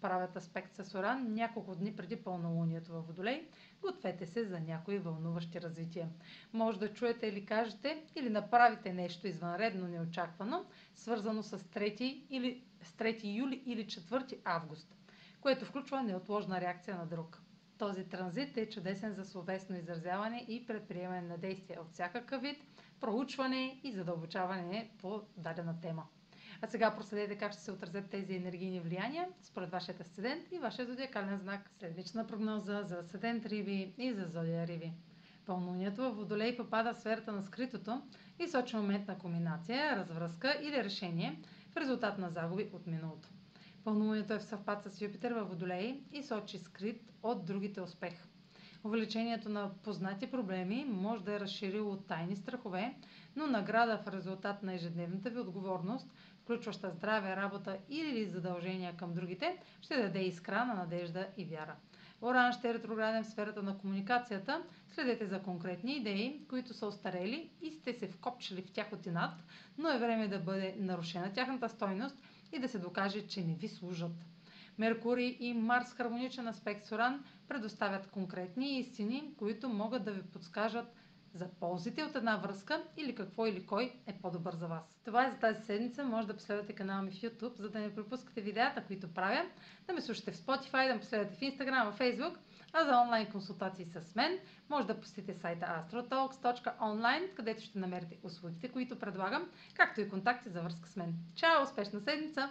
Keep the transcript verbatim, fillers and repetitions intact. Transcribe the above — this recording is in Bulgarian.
правят аспект с Оран няколко дни преди пълнолунието във Водолей. Гответе се за някои вълнуващи развития. Може да чуете или кажете, или направите нещо извънредно неочаквано, свързано с трети юли или четвърти август, което включва неотложна реакция на друг. Този транзит е чудесен за словесно изразяване и предприемане на действия от всякакъв вид, проучване и задълбочаване по дадена тема. А сега проследете как ще се отразят тези енергийни влияния според вашия асцендент и вашия зодиакален знак. Седмична прогноза за асцендент Риби и за зодия Риби. Пълнолунието във Водолей попада в сферата на скритото и сочи момент на кулминация, развръзка или решение в резултат на загуби от миналото. Пълнолунието е в съвпад с Юпитер във Водолей и сочи скрит от другите успех. Увеличението на познати проблеми може да е разширило тайни страхове, но награда в резултат на ежедневната ви отговорност, включваща здраве, работа или задължения към другите, ще даде искра на надежда и вяра. Оран ще е ретрограден в сферата на комуникацията. Следете за конкретни идеи, които са остарели и сте се вкопчили в тях от инат, но е време да бъде нарушена тяхната стойност и да се докаже, че не ви служат. Меркурий и Марс, хармоничен аспект с Оран, предоставят конкретни истини, които могат да ви подскажат за ползите от една връзка или какво или кой е по-добър за вас. Това е за тази седмица. Може да последвате канала ми в YouTube, за да не пропускате видеята, които правя, да ме слушате в Spotify, да ме последвате в Instagram, в Facebook, а за онлайн консултации с мен може да посетите сайта astrotalks точка онлайн, където ще намерите услугите, които предлагам, както и контакти за връзка с мен. Чао! Успешна седмица!